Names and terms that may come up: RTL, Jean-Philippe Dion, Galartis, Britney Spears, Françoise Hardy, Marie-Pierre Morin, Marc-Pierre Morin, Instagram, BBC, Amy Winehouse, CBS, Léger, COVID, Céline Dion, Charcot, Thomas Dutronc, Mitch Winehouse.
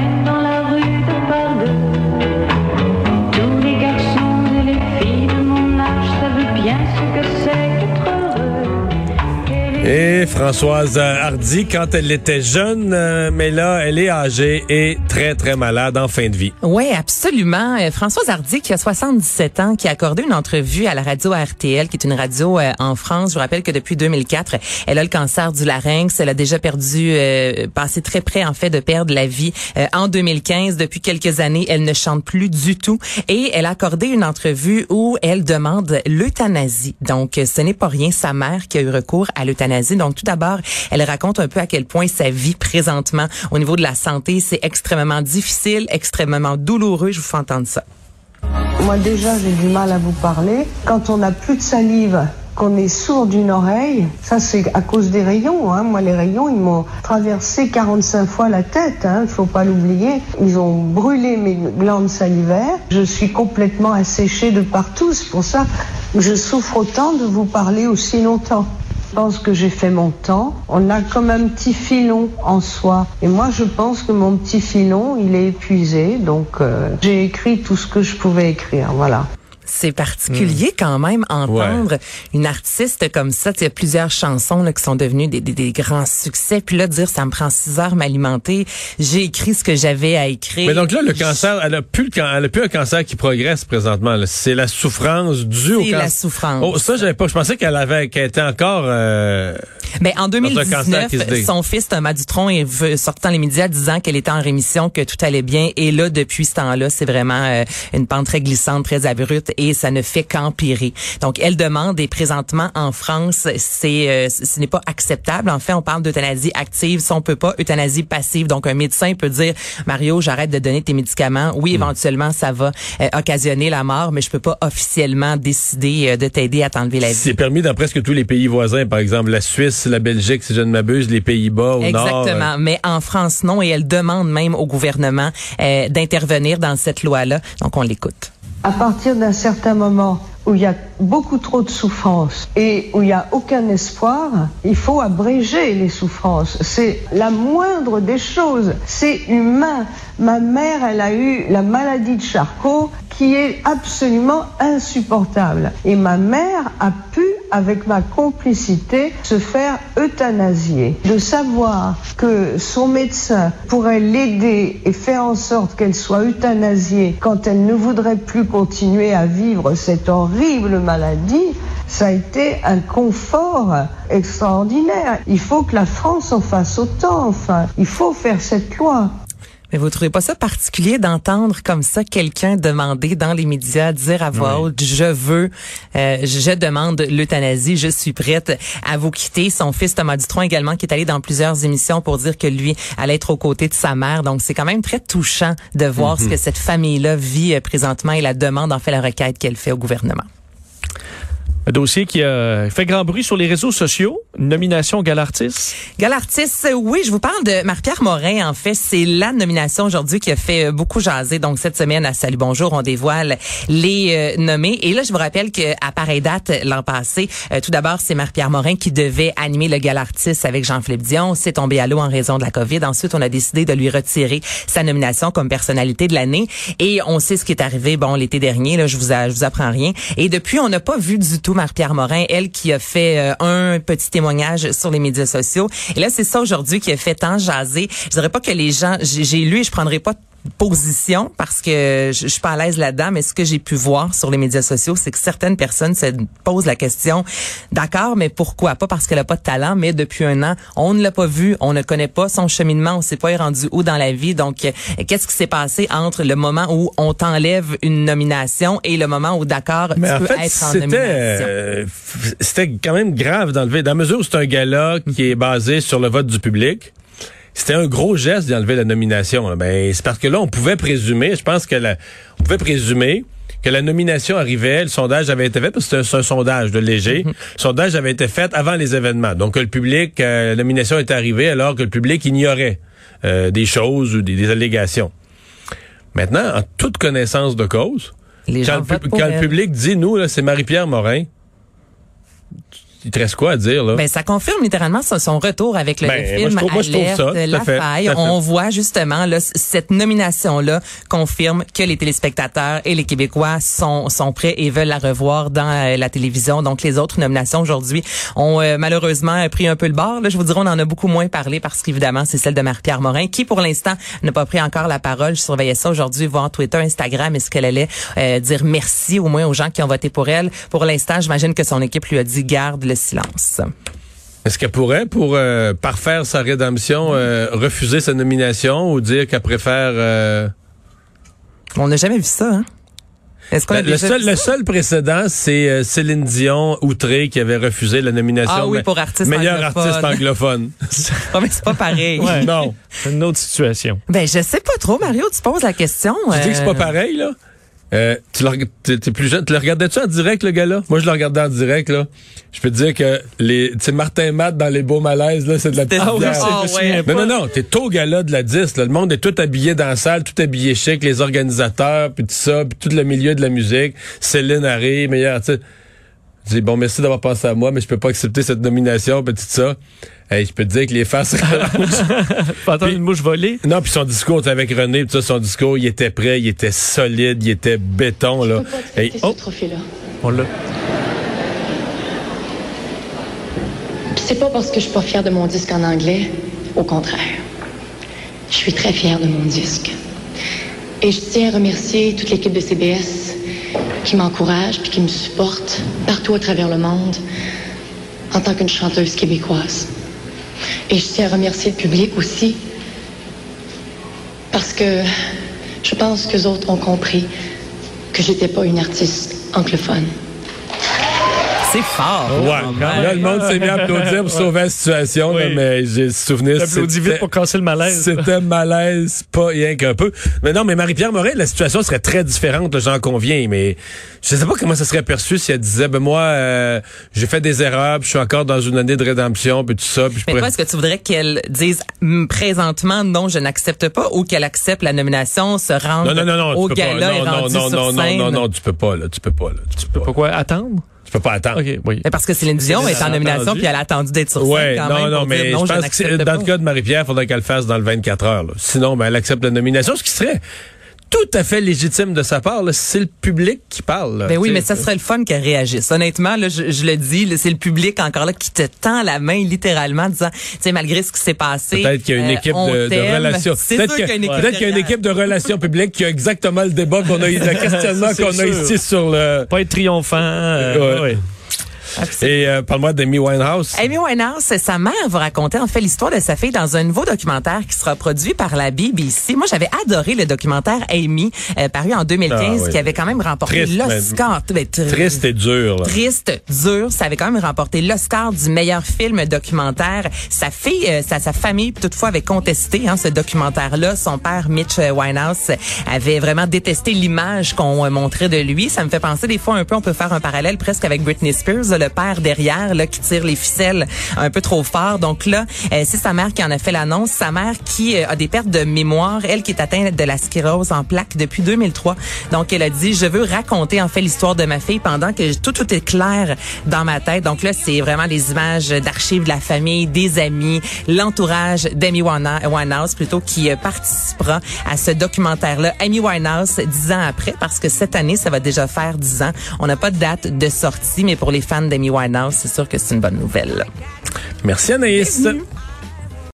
promène dans la rue de par deux. Tous les garçons et les filles de mon âge savent bien ce que c'est qu'être heureux. Et Françoise Hardy, quand elle était jeune, mais là, elle est âgée et très, très malade en fin de vie. Oui, absolument. Françoise Hardy, qui a 77 ans, qui a accordé une entrevue à la radio RTL, qui est une radio en France. Je vous rappelle que depuis 2004, elle a le cancer du larynx. Elle a déjà perdu, passé très près, en fait, de perdre la vie en 2015. Depuis quelques années, elle ne chante plus du tout. Et elle a accordé une entrevue où elle demande l'euthanasie. Donc, ce n'est pas rien, sa mère qui a eu recours à l'euthanasie. Donc, tout d'abord, elle raconte un peu à quel point sa vie présentement, au niveau de la santé, c'est extrêmement difficile, extrêmement douloureux. Je vous fais entendre ça. Moi, déjà, j'ai du mal à vous parler. Quand on n'a plus de salive, qu'on est sourd d'une oreille, ça, c'est à cause des rayons. Hein. Moi, les rayons, ils m'ont traversé 45 fois la tête. Hein. Faut pas l'oublier. Ils ont brûlé mes glandes salivaires. Je suis complètement asséchée de partout. C'est pour ça que je souffre autant de vous parler aussi longtemps. Je pense que j'ai fait mon temps. On a comme un petit filon en soi. Et moi, je pense que mon petit filon, il est épuisé. Donc, j'ai écrit tout ce que je pouvais écrire. Voilà. C'est particulier quand même entendre une artiste comme ça. Il y a plusieurs chansons là, qui sont devenues des grands succès. Puis là, dire ça me prend 6 heures m'alimenter. J'ai écrit ce que j'avais à écrire. Mais donc là, le cancer, elle a plus un cancer qui progresse présentement. Là. C'est la souffrance due au cancer. C'est la souffrance. Oh, ça, j'avais pas. Je pensais qu'elle était encore. Mais en 2019, son fils Thomas Dutronc est sorti dans les médias disant qu'elle était en rémission, que tout allait bien. Et là, depuis ce temps-là, c'est vraiment une pente très glissante, très abrupte. Et ça ne fait qu'empirer. Donc, elle demande, et présentement, en France, ce n'est pas acceptable. En fait, on parle d'euthanasie active. Ça, on peut pas. Euthanasie passive. Donc, un médecin peut dire, Mario, j'arrête de donner tes médicaments. Oui, éventuellement, ça va occasionner la mort, mais je peux pas officiellement décider de t'aider à t'enlever la vie. C'est permis dans presque tous les pays voisins. Par exemple, la Suisse, la Belgique, si je ne m'abuse, les Pays-Bas, au Nord. Exactement. Mais en France, non. Et elle demande même au gouvernement d'intervenir dans cette loi-là. Donc, on l'écoute. À partir d'un certain moment où il y a beaucoup trop de souffrances et où il n'y a aucun espoir, il faut abréger les souffrances. C'est la moindre des choses. C'est humain. Ma mère, elle a eu la maladie de Charcot qui est absolument insupportable. Et ma mère a pu, avec ma complicité, se faire euthanasier. De savoir que son médecin pourrait l'aider et faire en sorte qu'elle soit euthanasiée quand elle ne voudrait plus continuer à vivre cette horrible maladie, ça a été un confort extraordinaire. Il faut que la France en fasse autant, enfin. Il faut faire cette loi. Mais vous trouvez pas ça particulier d'entendre comme ça quelqu'un demander dans les médias, dire à voix haute, je demande l'euthanasie, je suis prête à vous quitter. Son fils Thomas Dutronc également, qui est allé dans plusieurs émissions pour dire que lui allait être aux côtés de sa mère. Donc, c'est quand même très touchant de voir ce que cette famille-là vit présentement et la demande, en fait, la requête qu'elle fait au gouvernement. Un dossier qui a fait grand bruit sur les réseaux sociaux. Une nomination Galartis. Galartis, oui, je vous parle de Marc-Pierre Morin. En fait, c'est la nomination aujourd'hui qui a fait beaucoup jaser. Donc, cette semaine, à Salut Bonjour, on dévoile les nommés. Et là, je vous rappelle qu'à pareille date, l'an passé, tout d'abord, c'est Marie-Pierre Morin qui devait animer le Galartis avec Jean-Philippe Dion. C'est tombé à l'eau en raison de la COVID. Ensuite, on a décidé de lui retirer sa nomination comme personnalité de l'année. Et on sait ce qui est arrivé, bon, l'été dernier. Là, je vous apprends rien. Et depuis, on n'a pas vu du tout Marie-Pierre Morin, elle qui a fait un petit témoignage sur les médias sociaux. Et là, c'est ça aujourd'hui qui a fait tant jaser. Je dirais pas que les gens, j'ai lu et je prendrai pas position parce que je suis pas à l'aise là-dedans, mais ce que j'ai pu voir sur les médias sociaux, c'est que certaines personnes se posent la question, d'accord, mais pourquoi? Pas parce qu'elle a pas de talent, mais depuis un an, on ne l'a pas vu, on ne connaît pas son cheminement, on sait pas, il est rendu où dans la vie, donc qu'est-ce qui s'est passé entre le moment où on t'enlève une nomination et le moment où, d'accord, mais tu peux être en nomination? C'était quand même grave d'enlever, dans la mesure où c'est un gala qui est basé sur le vote du public. C'était un gros geste d'enlever la nomination. Ben, c'est parce que là, on pouvait présumer, je pense que on pouvait présumer que la nomination arrivait, le sondage avait été fait, parce que c'est un sondage de Léger. Le sondage avait été fait avant les événements. Donc, le public, la nomination est arrivée alors que le public ignorait des choses ou des allégations. Maintenant, en toute connaissance de cause, quand le public dit, nous, là, c'est Marie-Pierre Morin, il te reste quoi à dire, là? Ben, ça confirme littéralement son retour avec le film Alerte, La Faille. On voit justement, là, cette nomination-là confirme que les téléspectateurs et les Québécois sont prêts et veulent la revoir dans la télévision. Donc, les autres nominations aujourd'hui ont malheureusement pris un peu le bord. Là, je vous dirais, on en a beaucoup moins parlé parce qu'évidemment, c'est celle de Marie-Pierre Morin qui, pour l'instant, n'a pas pris encore la parole. Je surveillais ça aujourd'hui, voir Twitter, Instagram, est-ce qu'elle allait dire merci au moins aux gens qui ont voté pour elle. Pour l'instant, j'imagine que son équipe lui a dit « garde le silence ». Est-ce qu'elle pourrait, pour parfaire sa rédemption, refuser sa nomination ou dire qu'elle préfère... On n'a jamais vu ça, hein? Le seul précédent, c'est Céline Dion, outrée, qui avait refusé la nomination pour artiste meilleur artiste anglophone. Non, mais c'est pas pareil. Ouais, non, c'est une autre situation. Ben, je sais pas trop, Mario, tu poses la question. Tu dis que c'est pas pareil, là? T'es plus jeune, tu le regardais-tu en direct, le gars-là? Moi, je le regardais en direct, là. Je peux te dire que Martin Matt dans Les Beaux Malaises, là, c'est de la petite Non, t'es au gala de la 10, là. Le monde est tout habillé dans la salle, tout habillé chic, les organisateurs, puis tout ça, puis tout le milieu de la musique. Céline Harry, meilleure artiste. Je dis, bon, merci d'avoir pensé à moi, mais je peux pas accepter cette nomination, puis tout ça. Hey, je peux te dire que les faces pas attendre une mouche volée. Non, puis son discours, avec René, pis ça, son discours, il était prêt, il était solide, il était béton, là. Ce trophée-là. On l'a. Pis c'est pas parce que je suis pas fière de mon disque en anglais, au contraire. Je suis très fière de mon disque. Et je tiens à remercier toute l'équipe de CBS qui m'encourage puis qui me supporte partout à travers le monde en tant qu'une chanteuse québécoise. Et je tiens à remercier le public aussi, parce que je pense qu'eux autres ont compris que j'étais pas une artiste anglophone. C'est fort. Ouais. Là, le monde s'est mis à applaudir pour sauver la situation, là, mais j'ai souvenir. T'applaudis vite pour casser le malaise. C'était malaise, pas rien qu'un peu. Mais non, mais Marie-Pierre Morin, la situation serait très différente, là, j'en conviens, mais je sais pas comment ça serait perçu si elle disait, j'ai fait des erreurs, puis je suis encore dans une année de rédemption, puis tout ça. Puis mais toi, est-ce que tu voudrais qu'elle dise présentement, non, je n'accepte pas, ou qu'elle accepte la nomination, se rende au gala et rendue sur scène? Non, tu peux pas, là. Tu peux pas quoi, attendre? Tu peux pas attendre. Okay, oui. Mais parce que Céline Dion est en nomination puis elle a attendu d'être sur scène mais je pense que dans le cas de Marie-Pierre, il faudrait qu'elle le fasse dans le 24 heures. Là. Sinon, elle accepte la nomination, ce qui serait tout à fait légitime de sa part. Là. C'est le public qui parle. Là, mais ça serait le fun qu'elle réagisse. Honnêtement, là, je le dis, là, c'est le public encore là qui te tend la main littéralement, disant, malgré ce qui s'est passé. Peut-être qu'il y a une équipe de relations. Peut-être qu'il y a une équipe de relations publiques qui a exactement le débat qu'on a eu, le questionnement qu'on a ici sur le. Pas être triomphant. Oui. Absolument. Et parle-moi d'Amy Winehouse. Amy Winehouse, sa mère va raconter en fait l'histoire de sa fille dans un nouveau documentaire qui sera produit par la BBC. Moi, j'avais adoré le documentaire Amy, paru en 2015, qui avait quand même remporté l'Oscar. Triste et dur. Là. Triste, dur. Ça avait quand même remporté l'Oscar du meilleur film documentaire. Sa fille, sa famille, toutefois, avait contesté ce documentaire-là. Son père, Mitch Winehouse, avait vraiment détesté l'image qu'on montrait de lui. Ça me fait penser des fois un peu, on peut faire un parallèle presque avec Britney Spears, le père derrière là qui tire les ficelles un peu trop fort. Donc là, c'est sa mère qui en a fait l'annonce. Sa mère qui a des pertes de mémoire, elle qui est atteinte de la sclérose en plaques depuis 2003. Donc elle a dit, je veux raconter en fait l'histoire de ma fille pendant que tout est clair dans ma tête. Donc là, c'est vraiment des images d'archives de la famille, des amis, l'entourage d'Amy Winehouse qui participera à ce documentaire-là. Amy Winehouse, 10 ans après, parce que cette année, ça va déjà faire 10 ans. On n'a pas de date de sortie, mais pour les fans d'Amy Winehouse, c'est sûr que c'est une bonne nouvelle. Merci Anaïs. Bienvenue.